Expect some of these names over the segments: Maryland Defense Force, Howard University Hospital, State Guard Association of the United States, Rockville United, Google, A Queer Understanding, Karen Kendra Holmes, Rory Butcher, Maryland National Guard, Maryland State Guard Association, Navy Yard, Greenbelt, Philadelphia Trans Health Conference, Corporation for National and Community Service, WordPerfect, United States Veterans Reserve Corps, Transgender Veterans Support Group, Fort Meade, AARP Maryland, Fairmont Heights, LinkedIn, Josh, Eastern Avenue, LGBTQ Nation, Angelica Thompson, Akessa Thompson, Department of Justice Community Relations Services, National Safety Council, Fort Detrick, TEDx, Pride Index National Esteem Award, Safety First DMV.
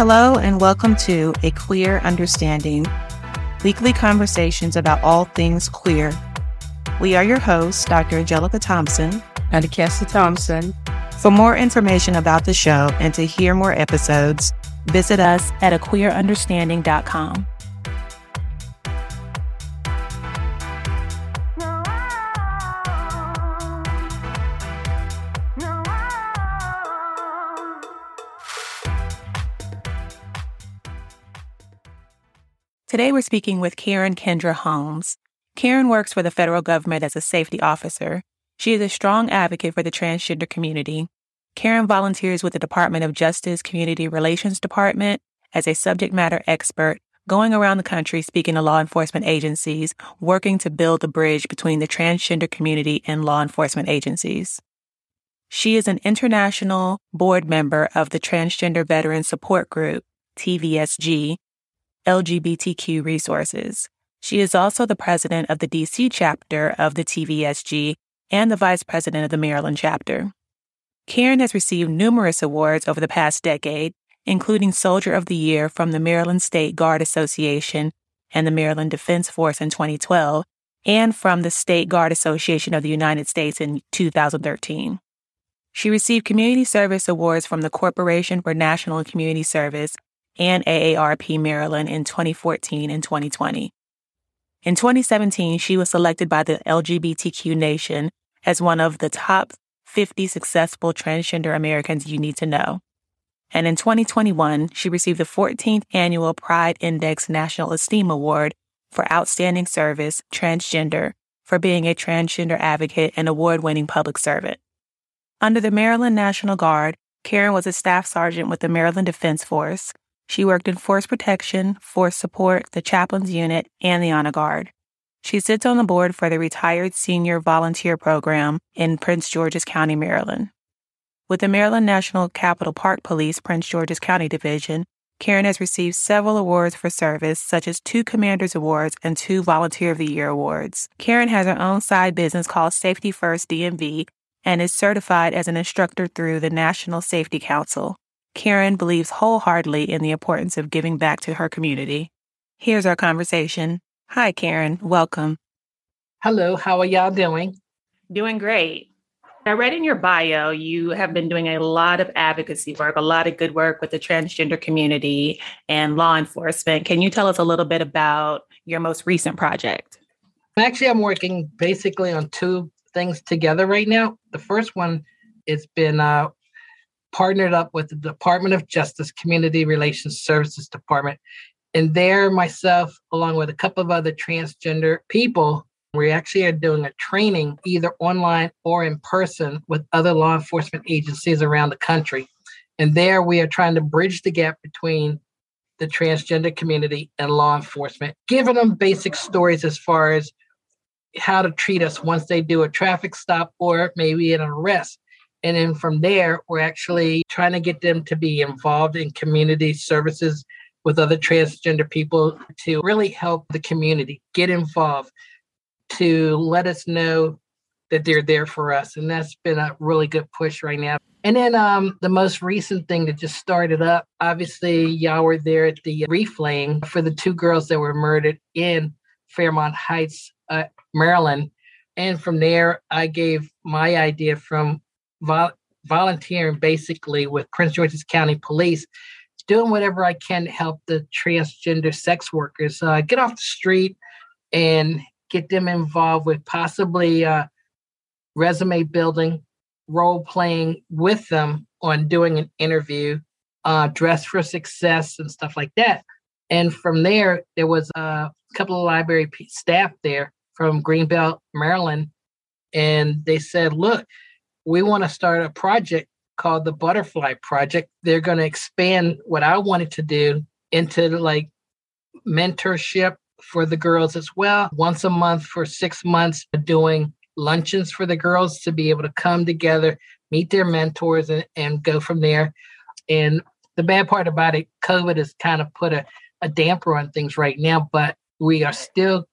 Hello and welcome to A Queer Understanding, weekly conversations about all things queer. We are your hosts, Dr. Angelica Thompson and Akessa Thompson. For more information about the show and to hear more episodes, visit us at aqueerunderstanding.com. Today we're speaking with Karen Kendra Holmes. Karen works for the federal government as a safety officer. She is a strong advocate for the transgender community. Karen volunteers with the Department of Justice Community Relations Department as a subject matter expert, going around the country speaking to law enforcement agencies, working to build the bridge between the transgender community and law enforcement agencies. She is an international board member of the Transgender Veterans Support Group, TVSG, LGBTQ resources. She is also the president of the DC chapter of the TVSG and the vice president of the Maryland chapter. Karen has received numerous awards over the past decade, including Soldier of the Year from the Maryland State Guard Association and the Maryland Defense Force in 2012, and from the State Guard Association of the United States in 2013. She received community service awards from the Corporation for National and Community Service and AARP Maryland in 2014 and 2020. In 2017, she was selected by the LGBTQ Nation as one of the top 50 successful transgender Americans you need to know. And in 2021, she received the 14th annual Pride Index National Esteem Award for Outstanding Service Transgender for being a transgender advocate and award-winning public servant. Under the Maryland National Guard, Karen was a staff sergeant with the Maryland Defense Force. She worked in force protection, force support, the chaplain's unit, and the honor guard. She sits on the board for the Retired Senior Volunteer Program in Prince George's County, Maryland. With the Maryland National Capital Park Police, Prince George's County Division, Karen has received several awards for service, such as 2 Commander's Awards and 2 Volunteer of the Year Awards. Karen has her own side business called Safety First DMV and is certified as an instructor through the National Safety Council. Karen believes wholeheartedly in the importance of giving back to her community. Here's our conversation. Hi, Karen. Welcome. Hello. How are y'all doing? Doing great. I read in your bio, you have been doing a lot of advocacy work, a lot of good work with the transgender community and law enforcement. Can you tell us a little bit about your most recent project? Actually, I'm working basically on 2 things together right now. The first one, it's been partnered up with the Department of Justice Community Relations Services Department. And there, myself, along with a couple of other transgender people, we actually are doing a training either online or in person with other law enforcement agencies around the country. And there we are trying to bridge the gap between the transgender community and law enforcement, giving them basic stories as far as how to treat us once they do a traffic stop or maybe an arrest. And then from there, we're actually trying to get them to be involved in community services with other transgender people to really help the community get involved, to let us know that they're there for us. And that's been a really good push right now. And then the most recent thing that just started up, obviously, y'all were there at the reflaying for the 2 girls that were murdered in Fairmont Heights, Maryland. And from there, I gave my idea from volunteering basically with Prince George's County Police, doing whatever I can to help the transgender sex workers get off the street and get them involved with possibly resume building, role playing with them on doing an interview, dress for success and stuff like that. And from there, there was a couple of library staff there from Greenbelt, Maryland, and they said, look, we want to start a project called the Butterfly Project. They're going to expand what I wanted to do into like mentorship for the girls as well. Once a month for 6 months, doing luncheons for the girls to be able to come together, meet their mentors and go from there. And the bad part about it, COVID has kind of put a damper on things right now, but we are still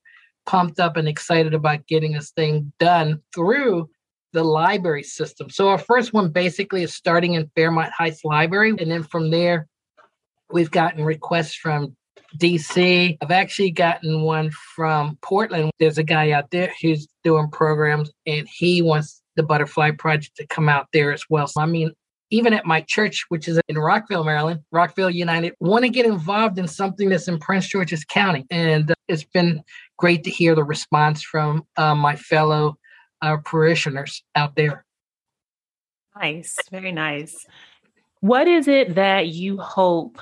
pumped up and excited about getting this thing done through the library system. So our first one basically is starting in Fairmont Heights Library. And then from there, We've gotten requests from DC. I've actually gotten one from Portland. There's a guy out there who's doing programs, and he wants the Butterfly Project to come out there as well. So, I mean, even at my church, which is in Rockville, Maryland, Rockville United, want to get involved in something that's in Prince George's County. And it's been great to hear the response from my fellow parishioners out there. Nice. Very nice. What is it that you hope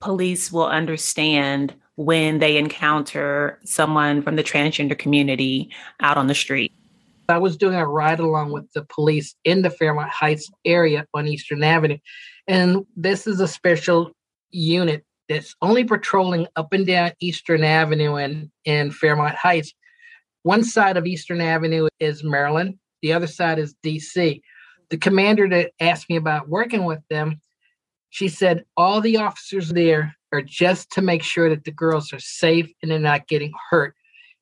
police will understand when they encounter someone from the transgender community out on the street? I was doing a ride along with the police in the Fairmont Heights area on Eastern Avenue. And this is a special unit that's only patrolling up and down Eastern Avenue and in Fairmont Heights. One side of Eastern Avenue is Maryland. The other side is DC. The commander that asked me about working with them, she said, all the officers there are just to make sure that the girls are safe and they're not getting hurt,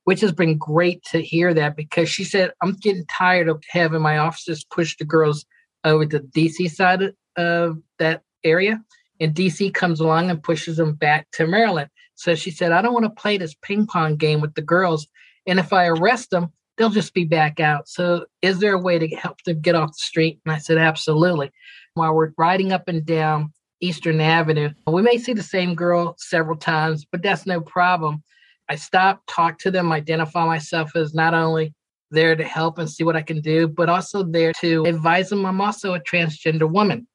which has been great to hear that, because she said, I'm getting tired of having my officers push the girls over to the DC side of that area. And DC comes along and pushes them back to Maryland. So she said, I don't want to play this ping pong game with the girls. And if I arrest them, they'll just be back out. So is there a way to help them get off the street? And I said, absolutely. While we're riding up and down Eastern Avenue, we may see the same girl several times, but that's no problem. I stop, talk to them, identify myself as not only there to help and see what I can do, but also there to advise them. I'm also a transgender woman,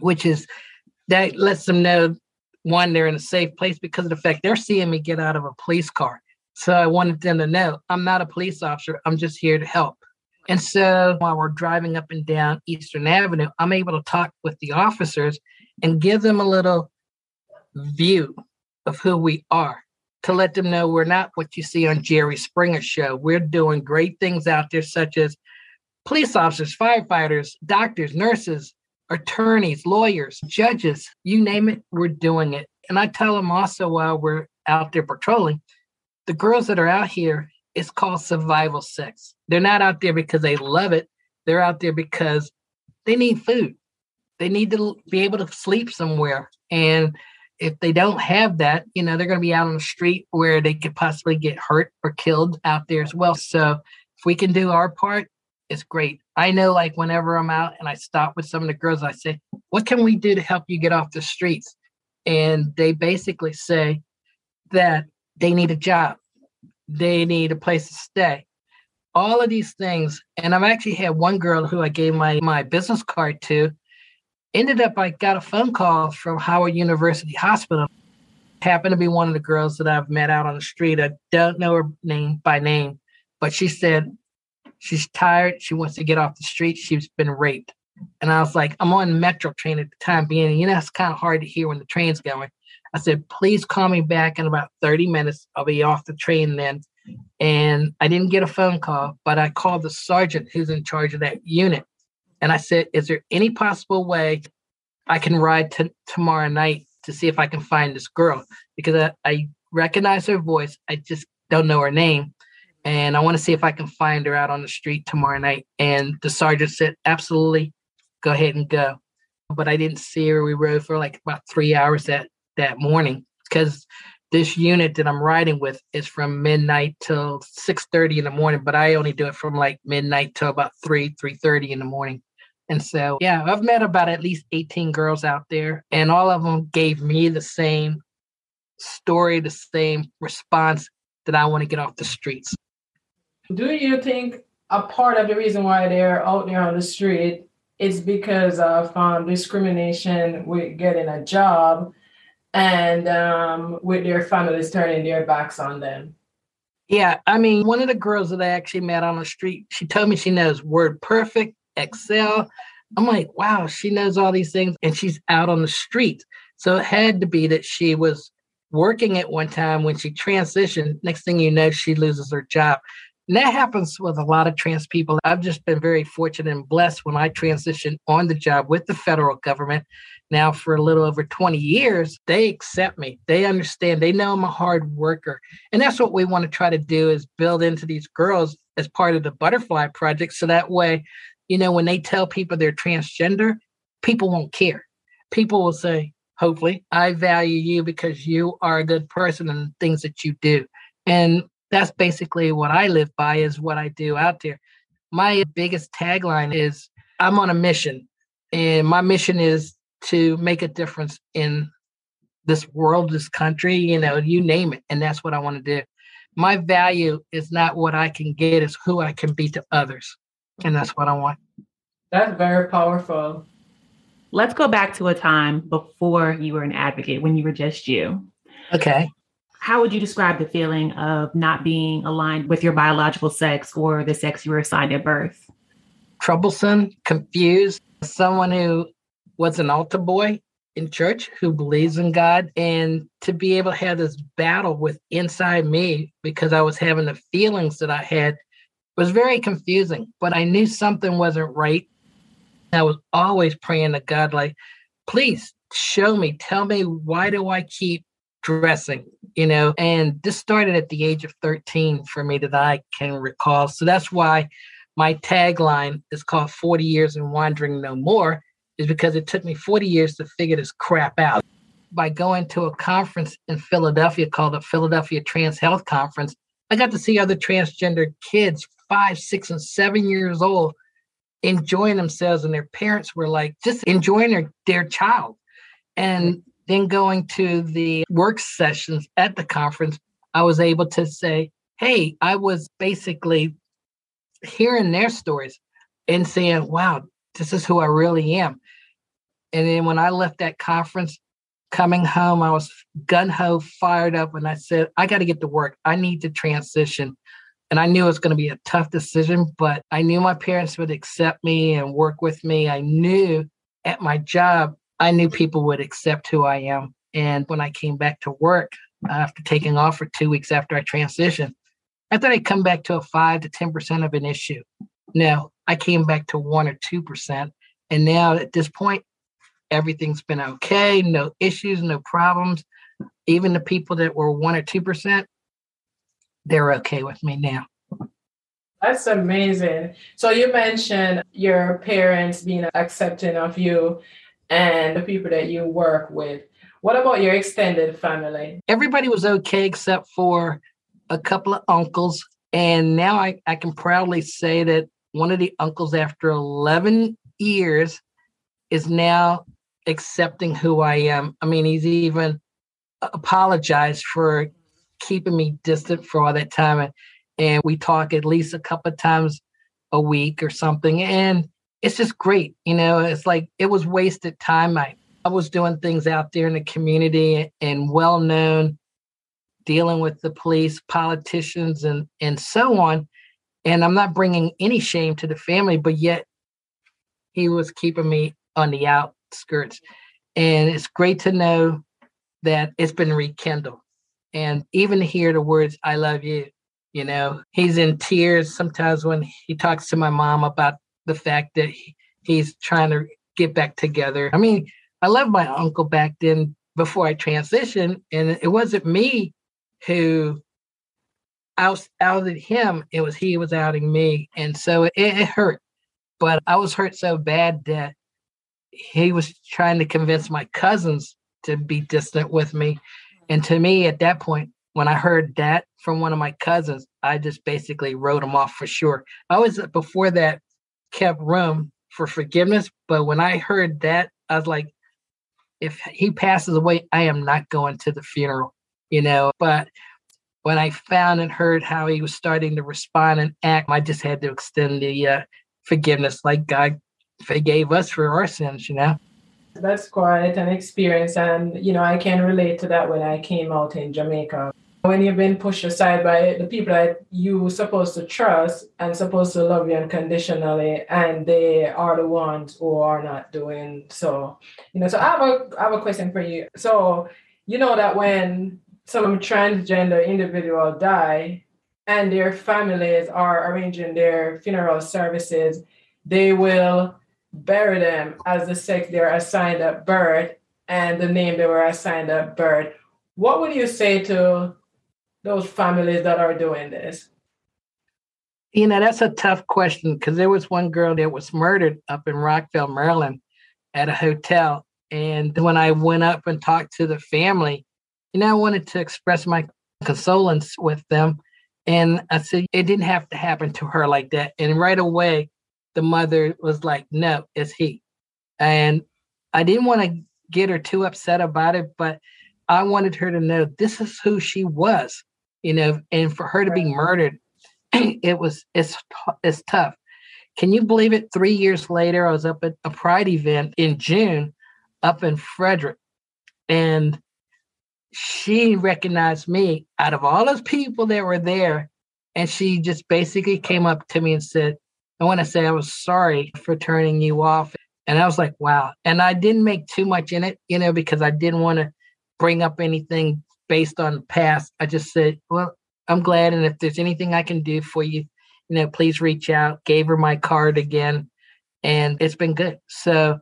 which is that lets them know, one, they're in a safe place because of the fact they're seeing me get out of a police car. So I wanted them to know I'm not a police officer. I'm just here to help. And so while we're driving up and down Eastern Avenue, I'm able to talk with the officers and give them a little view of who we are, to let them know we're not what you see on Jerry Springer's show. We're doing great things out there, such as police officers, firefighters, doctors, nurses, attorneys, lawyers, judges, you name it, we're doing it. And I tell them also while we're out there patrolling, the girls that are out here, it's called survival sex. They're not out there because they love it. They're out there because they need food. They need to be able to sleep somewhere. And if they don't have that, you know, they're going to be out on the street where they could possibly get hurt or killed out there as well. So if we can do our part, it's great. I know, like, whenever I'm out and I stop with some of the girls, I say, what can we do to help you get off the streets? And they basically say that they need a job. They need a place to stay. All of these things. And I've actually had one girl who I gave my business card to. Ended up, I got a phone call from Howard University Hospital. Happened to be one of the girls that I've met out on the street. I don't know her name by name, but she said she's tired. She wants to get off the street. She's been raped. And I was like, I'm on Metro train at the time being, you know, it's kind of hard to hear when the train's going. I said, please call me back in about 30 minutes. I'll be off the train then. And I didn't get a phone call, but I called the sergeant who's in charge of that unit. And I said, is there any possible way I can ride tomorrow night to see if I can find this girl? Because I recognize her voice. I just don't know her name. And I want to see if I can find her out on the street tomorrow night. And the sergeant said, absolutely, go ahead and go. But I didn't see her. We rode for like about 3 hours that morning, because this unit that I'm riding with is from midnight till 6:30 in the morning. But I only do it from like midnight till about 3:30 in the morning. And so, yeah, I've met about at least 18 girls out there, and all of them gave me the same story, the same response that I want to get off the streets. Do you think a part of the reason why they're out there on the street is because of discrimination with getting a job and with their families turning their backs on them? Yeah, I mean, one of the girls that I actually met on the street, she told me she knows WordPerfect, Excel. I'm like, wow, she knows all these things, and she's out on the street. So it had to be that she was working at one time. When she transitioned, next thing you know, she loses her job. And that happens with a lot of trans people. I've just been very fortunate and blessed when I transitioned on the job with the federal government. Now for a little over 20 years, they accept me. They understand. They know I'm a hard worker. And that's what we want to try to do, is build into these girls as part of the Butterfly Project. So that way, you know, when they tell people they're transgender, people won't care. People will say, hopefully, I value you because you are a good person and the things that you do. And that's basically what I live by, is what I do out there. My biggest tagline is I'm on a mission, and my mission is to make a difference in this world, this country, you know, you name it. And that's what I want to do. My value is not what I can get, it's who I can be to others. And that's what I want. That's very powerful. Let's go back to a time before you were an advocate, when you were just you. Okay. How would you describe the feeling of not being aligned with your biological sex or the sex you were assigned at birth? Troublesome, confused, someone who was an altar boy in church who believes in God, and to be able to have this battle with inside me because I was having the feelings that I had was very confusing, but I knew something wasn't right. I was always praying to God, like, please show me, tell me, why do I keep dressing, you know? And this started at the age of 13 for me that I can recall. So that's why my tagline is called 40 Years and Wandering No More, is because it took me 40 years to figure this crap out. By going to a conference in Philadelphia called the Philadelphia Trans Health Conference, I got to see other transgender kids, 5, 6, and 7 years old, enjoying themselves, and their parents were like just enjoying their child. And then going to the work sessions at the conference, I was able to say, hey, I was basically hearing their stories and saying, wow, this is who I really am. And then when I left that conference, coming home, I was gung-ho, fired up, and I said, I got to get to work. I need to transition. And I knew it was going to be a tough decision, but I knew my parents would accept me and work with me. I knew at my job, I knew people would accept who I am. And when I came back to work after taking off for 2 weeks after I transitioned, I thought I'd come back to a 5 to 10% of an issue. No, I came back to 1 or 2%. And now at this point, everything's been okay. No issues, no problems. Even the people that were 1 or 2%, they're okay with me now. That's amazing. So you mentioned your parents being accepting of you and the people that you work with. What about your extended family? Everybody was okay except for a couple of uncles. And now I can proudly say that one of the uncles, after 11 years, is now accepting who I am. I mean, he's even apologized for keeping me distant for all that time. And we talk at least a couple of times a week or something. And it's just great. You know, it's like it was wasted time. I was doing things out there in the community and well-known, dealing with the police, politicians, and so on. And I'm not bringing any shame to the family, but yet he was keeping me on the outskirts. And it's great to know that it's been rekindled. And even hear the words, I love you, you know, he's in tears sometimes when he talks to my mom about the fact that he's trying to get back together. I mean, I loved my uncle back then before I transitioned, and it wasn't me who outed him. It was he was outing me. And so it hurt. But I was hurt so bad that he was trying to convince my cousins to be distant with me. And to me, at that point, when I heard that from one of my cousins, I just basically wrote him off for sure. I was, before that, kept room for forgiveness. But when I heard that, I was like, if he passes away, I am not going to the funeral, you know. But when I found and heard how he was starting to respond and act, I just had to extend the forgiveness like God forgave us for our sins, you know. That's quite an experience. And, you know, I can relate to that when I came out in Jamaica. When you've been pushed aside by the people that you're supposed to trust and supposed to love you unconditionally, and they are the ones who are not doing so. You know, so I have a question for you. So, you know that when some transgender individual die and their families are arranging their funeral services, they will bury them as the sex they were assigned at birth and the name they were assigned at birth. What would you say to those families that are doing this? You know, that's a tough question, because there was one girl that was murdered up in Rockville, Maryland, at a hotel. And when I went up and talked to the family, I wanted to express my condolence with them. And I said, it didn't have to happen to her like that. And right away, the mother was like, no, it's he. And I didn't want to get her too upset about it, but I wanted her to know this is who she was, and for her to be murdered, it's tough. Can you believe it? 3 years later, I was up at a Pride event in June up in Frederick, and she recognized me out of all those people that were there. And she just basically came up to me and said, I want to say I was sorry for turning you off. And I was like, wow. And I didn't make too much in it, because I didn't want to bring up anything based on the past. I just said, well, I'm glad. And if there's anything I can do for you, please reach out. Gave her my card again. And it's been good. So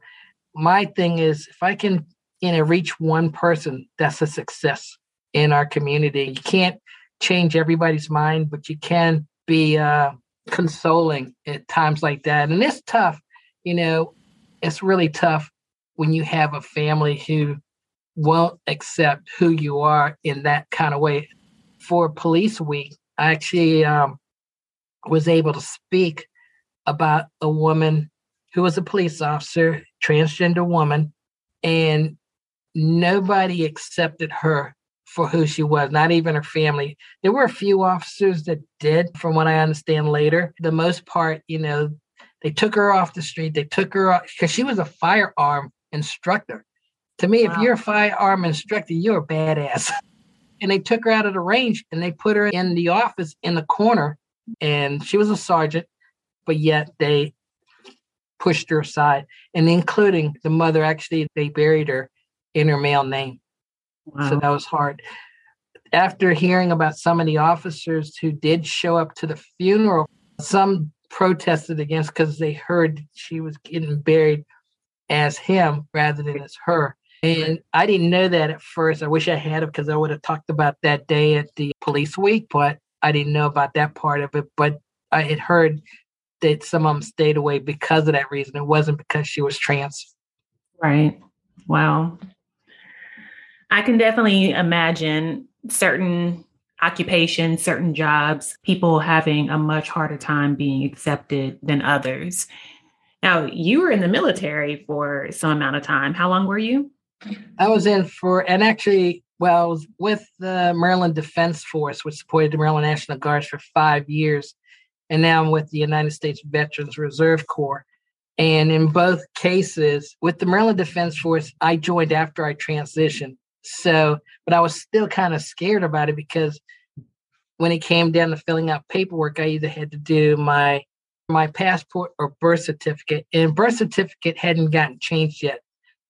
my thing is, if I can, reach one person, that's a success in our community. You can't change everybody's mind, but you can be consoling at times like that. And it's tough, it's really tough when you have a family who won't accept who you are in that kind of way. For Police Week, I actually was able to speak about a woman who was a police officer, transgender woman, and nobody accepted her for who she was, not even her family. There were a few officers that did, from what I understand later. The most part, they took her off the street. They took her off because she was a firearm instructor. To me, wow. If you're a firearm instructor, you're a badass. And they took her out of the range and they put her in the office in the corner. And she was a sergeant, but yet they pushed her aside. And including the mother, actually, they buried her in her male name. Wow. So that was hard. After hearing about some of the officers who did show up to the funeral, some protested against because they heard she was getting buried as him rather than as her. And I didn't know that at first. I wish I had it because I would have talked about that day at the Police Week, but I didn't know about that part of it. But I had heard that some of them stayed away because of that reason. It wasn't because she was trans. Right. Wow. I can definitely imagine certain occupations, certain jobs, people having a much harder time being accepted than others. Now, you were in the military for some amount of time. How long were you? I was in for, and actually, well, I was with the Maryland Defense Force, which supported the Maryland National Guard for 5 years. And now I'm with the United States Veterans Reserve Corps. And in both cases, with the Maryland Defense Force, I joined after I transitioned. So, but I was still kind of scared about it because when it came down to filling out paperwork, I either had to do my passport or birth certificate. And birth certificate hadn't gotten changed yet.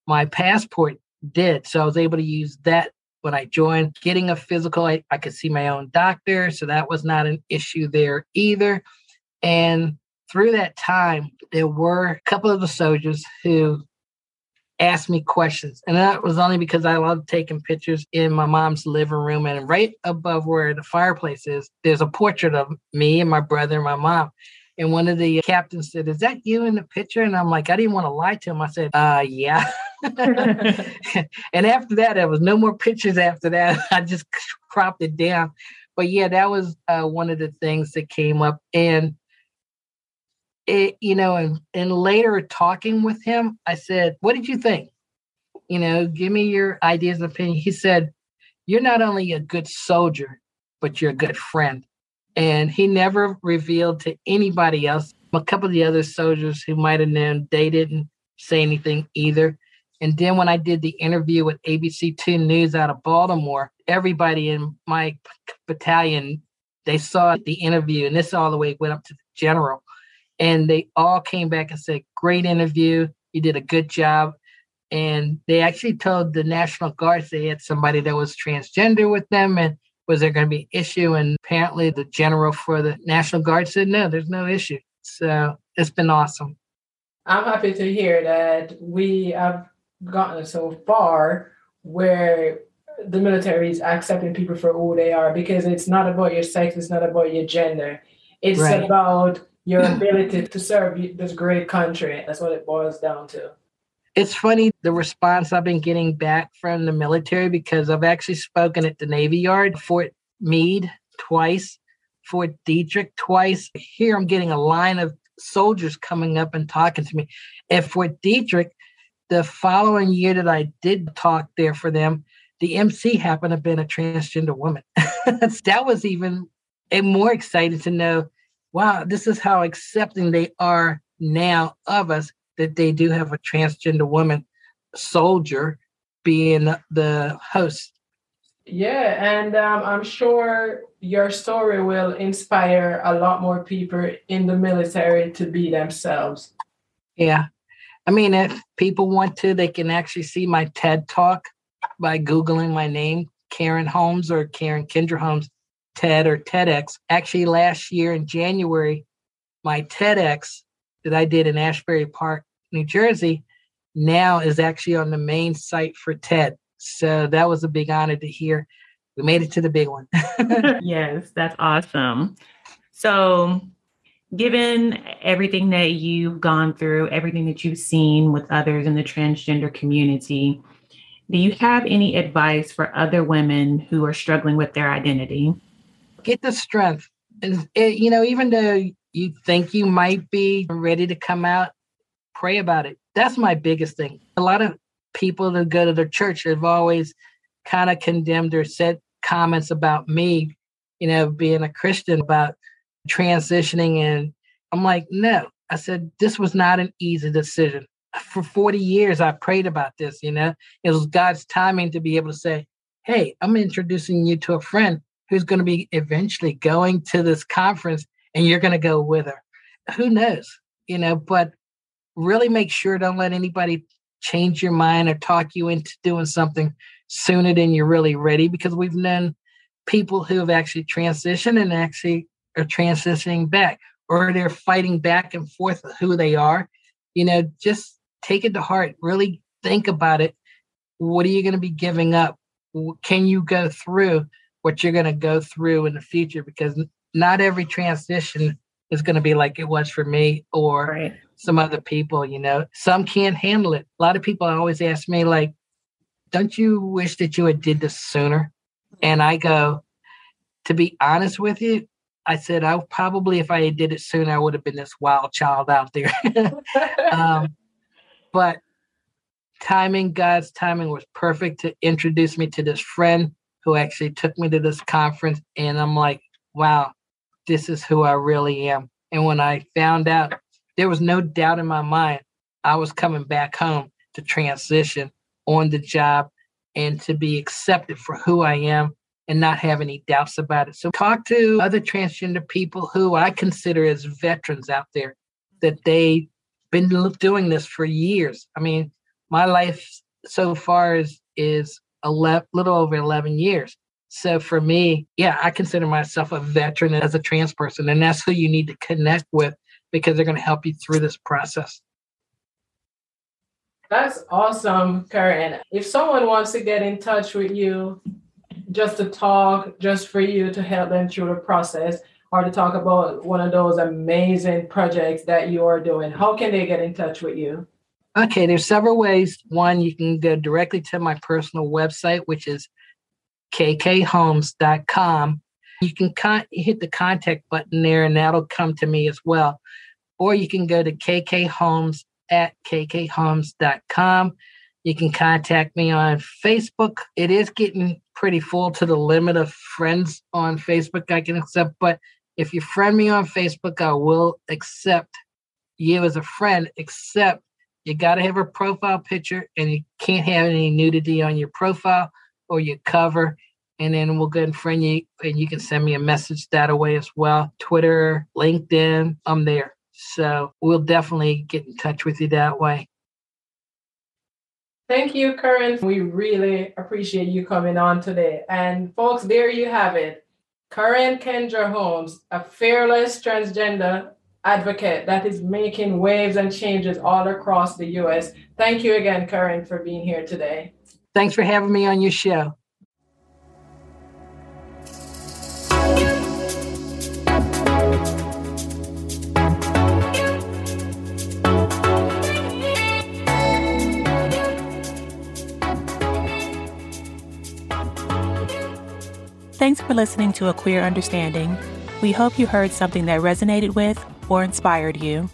My passport did. So I was able to use that when I joined. Getting a physical, I could see my own doctor. So that was not an issue there either. And through that time, there were a couple of the soldiers who asked me questions. And that was only because I loved taking pictures in my mom's living room. And right above where the fireplace is, there's a portrait of me and my brother and my mom. And one of the captains said, is that you in the picture? And I'm like, I didn't want to lie to him. I said, yeah. And after that, there was no more pictures after that. I just cropped it down. But yeah, that was one of the things that came up. And it, and later talking with him, I said, what did you think? Give me your ideas and opinion. He said, you're not only a good soldier, but you're a good friend. And he never revealed to anybody else. A couple of the other soldiers who might have known, they didn't say anything either. And then when I did the interview with ABC2 News out of Baltimore, everybody in my battalion, they saw the interview, and this all the way went up to the general. And they all came back and said, great interview. You did a good job. And they actually told the National Guard they had somebody that was transgender with them. And was there going to be an issue? And apparently the general for the National Guard said, no, there's no issue. So it's been awesome. I'm happy to hear that we have gotten so far where the military is accepting people for who they are, because it's not about your sex. It's not about your gender. It's about your ability to serve this great country. That's what it boils down to. It's funny, the response I've been getting back from the military, because I've actually spoken at the Navy Yard, Fort Meade twice, Fort Detrick twice. Here I'm getting a line of soldiers coming up and talking to me. At Fort Detrick, the following year that I did talk there for them, the MC happened to have been a transgender woman. That was even more exciting to know, wow, this is how accepting they are now of us, that they do have a transgender woman soldier being the host. Yeah, and I'm sure your story will inspire a lot more people in the military to be themselves. Yeah. I mean, if people want to, they can actually see my TED Talk by Googling my name, Karen Holmes or Karen Kendra Holmes, TED or TEDx. Actually, last year in January, my TEDx that I did in Asbury Park, New Jersey, now is actually on the main site for TED. So that was a big honor to hear. We made it to the big one. Yes, that's awesome. So given everything that you've gone through, everything that you've seen with others in the transgender community, do you have any advice for other women who are struggling with their identity? Get the strength. You know, even though you think you might be ready to come out, pray about it. That's my biggest thing. A lot of people that go to their church have always kind of condemned or said comments about me, you know, being a Christian, about transitioning. And I'm like, no, I said, this was not an easy decision. For 40 years, I prayed about this, you know. It was God's timing to be able to say, hey, I'm introducing you to a friend who's going to be eventually going to this conference and you're going to go with her. Who knows, you know, but really make sure don't let anybody change your mind or talk you into doing something sooner than you're really ready, because we've known people who have actually transitioned and actually are transitioning back, or they're fighting back and forth who they are. You know, just take it to heart. Really think about it. What are you going to be giving up? Can you go through what you're going to go through in the future? Because not every transition is going to be like it was for me or right. Some other people, you know. Some can't handle it. A lot of people always ask me, like, don't you wish that you had did this sooner? And I go, to be honest with you, I said, I probably, if I had did it sooner, I would have been this wild child out there. But timing, God's timing was perfect to introduce me to this friend who actually took me to this conference. And I'm like, wow, this is who I really am. And when I found out, there was no doubt in my mind, I was coming back home to transition on the job and to be accepted for who I am and not have any doubts about it. So talk to other transgender people who I consider as veterans out there, that they've been doing this for years. I mean, my life so far is a little over 11 years. So for me, yeah, I consider myself a veteran as a trans person, and that's who you need to connect with, because they're going to help you through this process. That's awesome, Karen. If someone wants to get in touch with you, just to talk, just for you to help them through the process, or to talk about one of those amazing projects that you are doing, how can they get in touch with you? Okay, there's several ways. One, you can go directly to my personal website, which is kkholmes.com. You can hit the contact button there, and that'll come to me as well. Or you can go to kkholmes@kkholmes.com. You can contact me on Facebook. It is getting pretty full, to the limit of friends on Facebook I can accept. But if you friend me on Facebook, I will accept you as a friend, except you got to have a profile picture, and you can't have any nudity on your profile or your cover. And then we'll go and friend you, and you can send me a message that way as well. Twitter, LinkedIn, I'm there. So we'll definitely get in touch with you that way. Thank you, Karen. We really appreciate you coming on today. And folks, there you have it. Karen Kendra Holmes, a fearless transgender advocate that is making waves and changes all across the U.S. Thank you again, Karen, for being here today. Thanks for having me on your show. for listening to A Queer Understanding. We hope you heard something that resonated with or inspired you.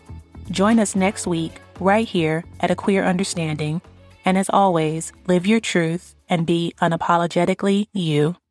Join us next week, right here at A Queer Understanding. And as always, live your truth and be unapologetically you.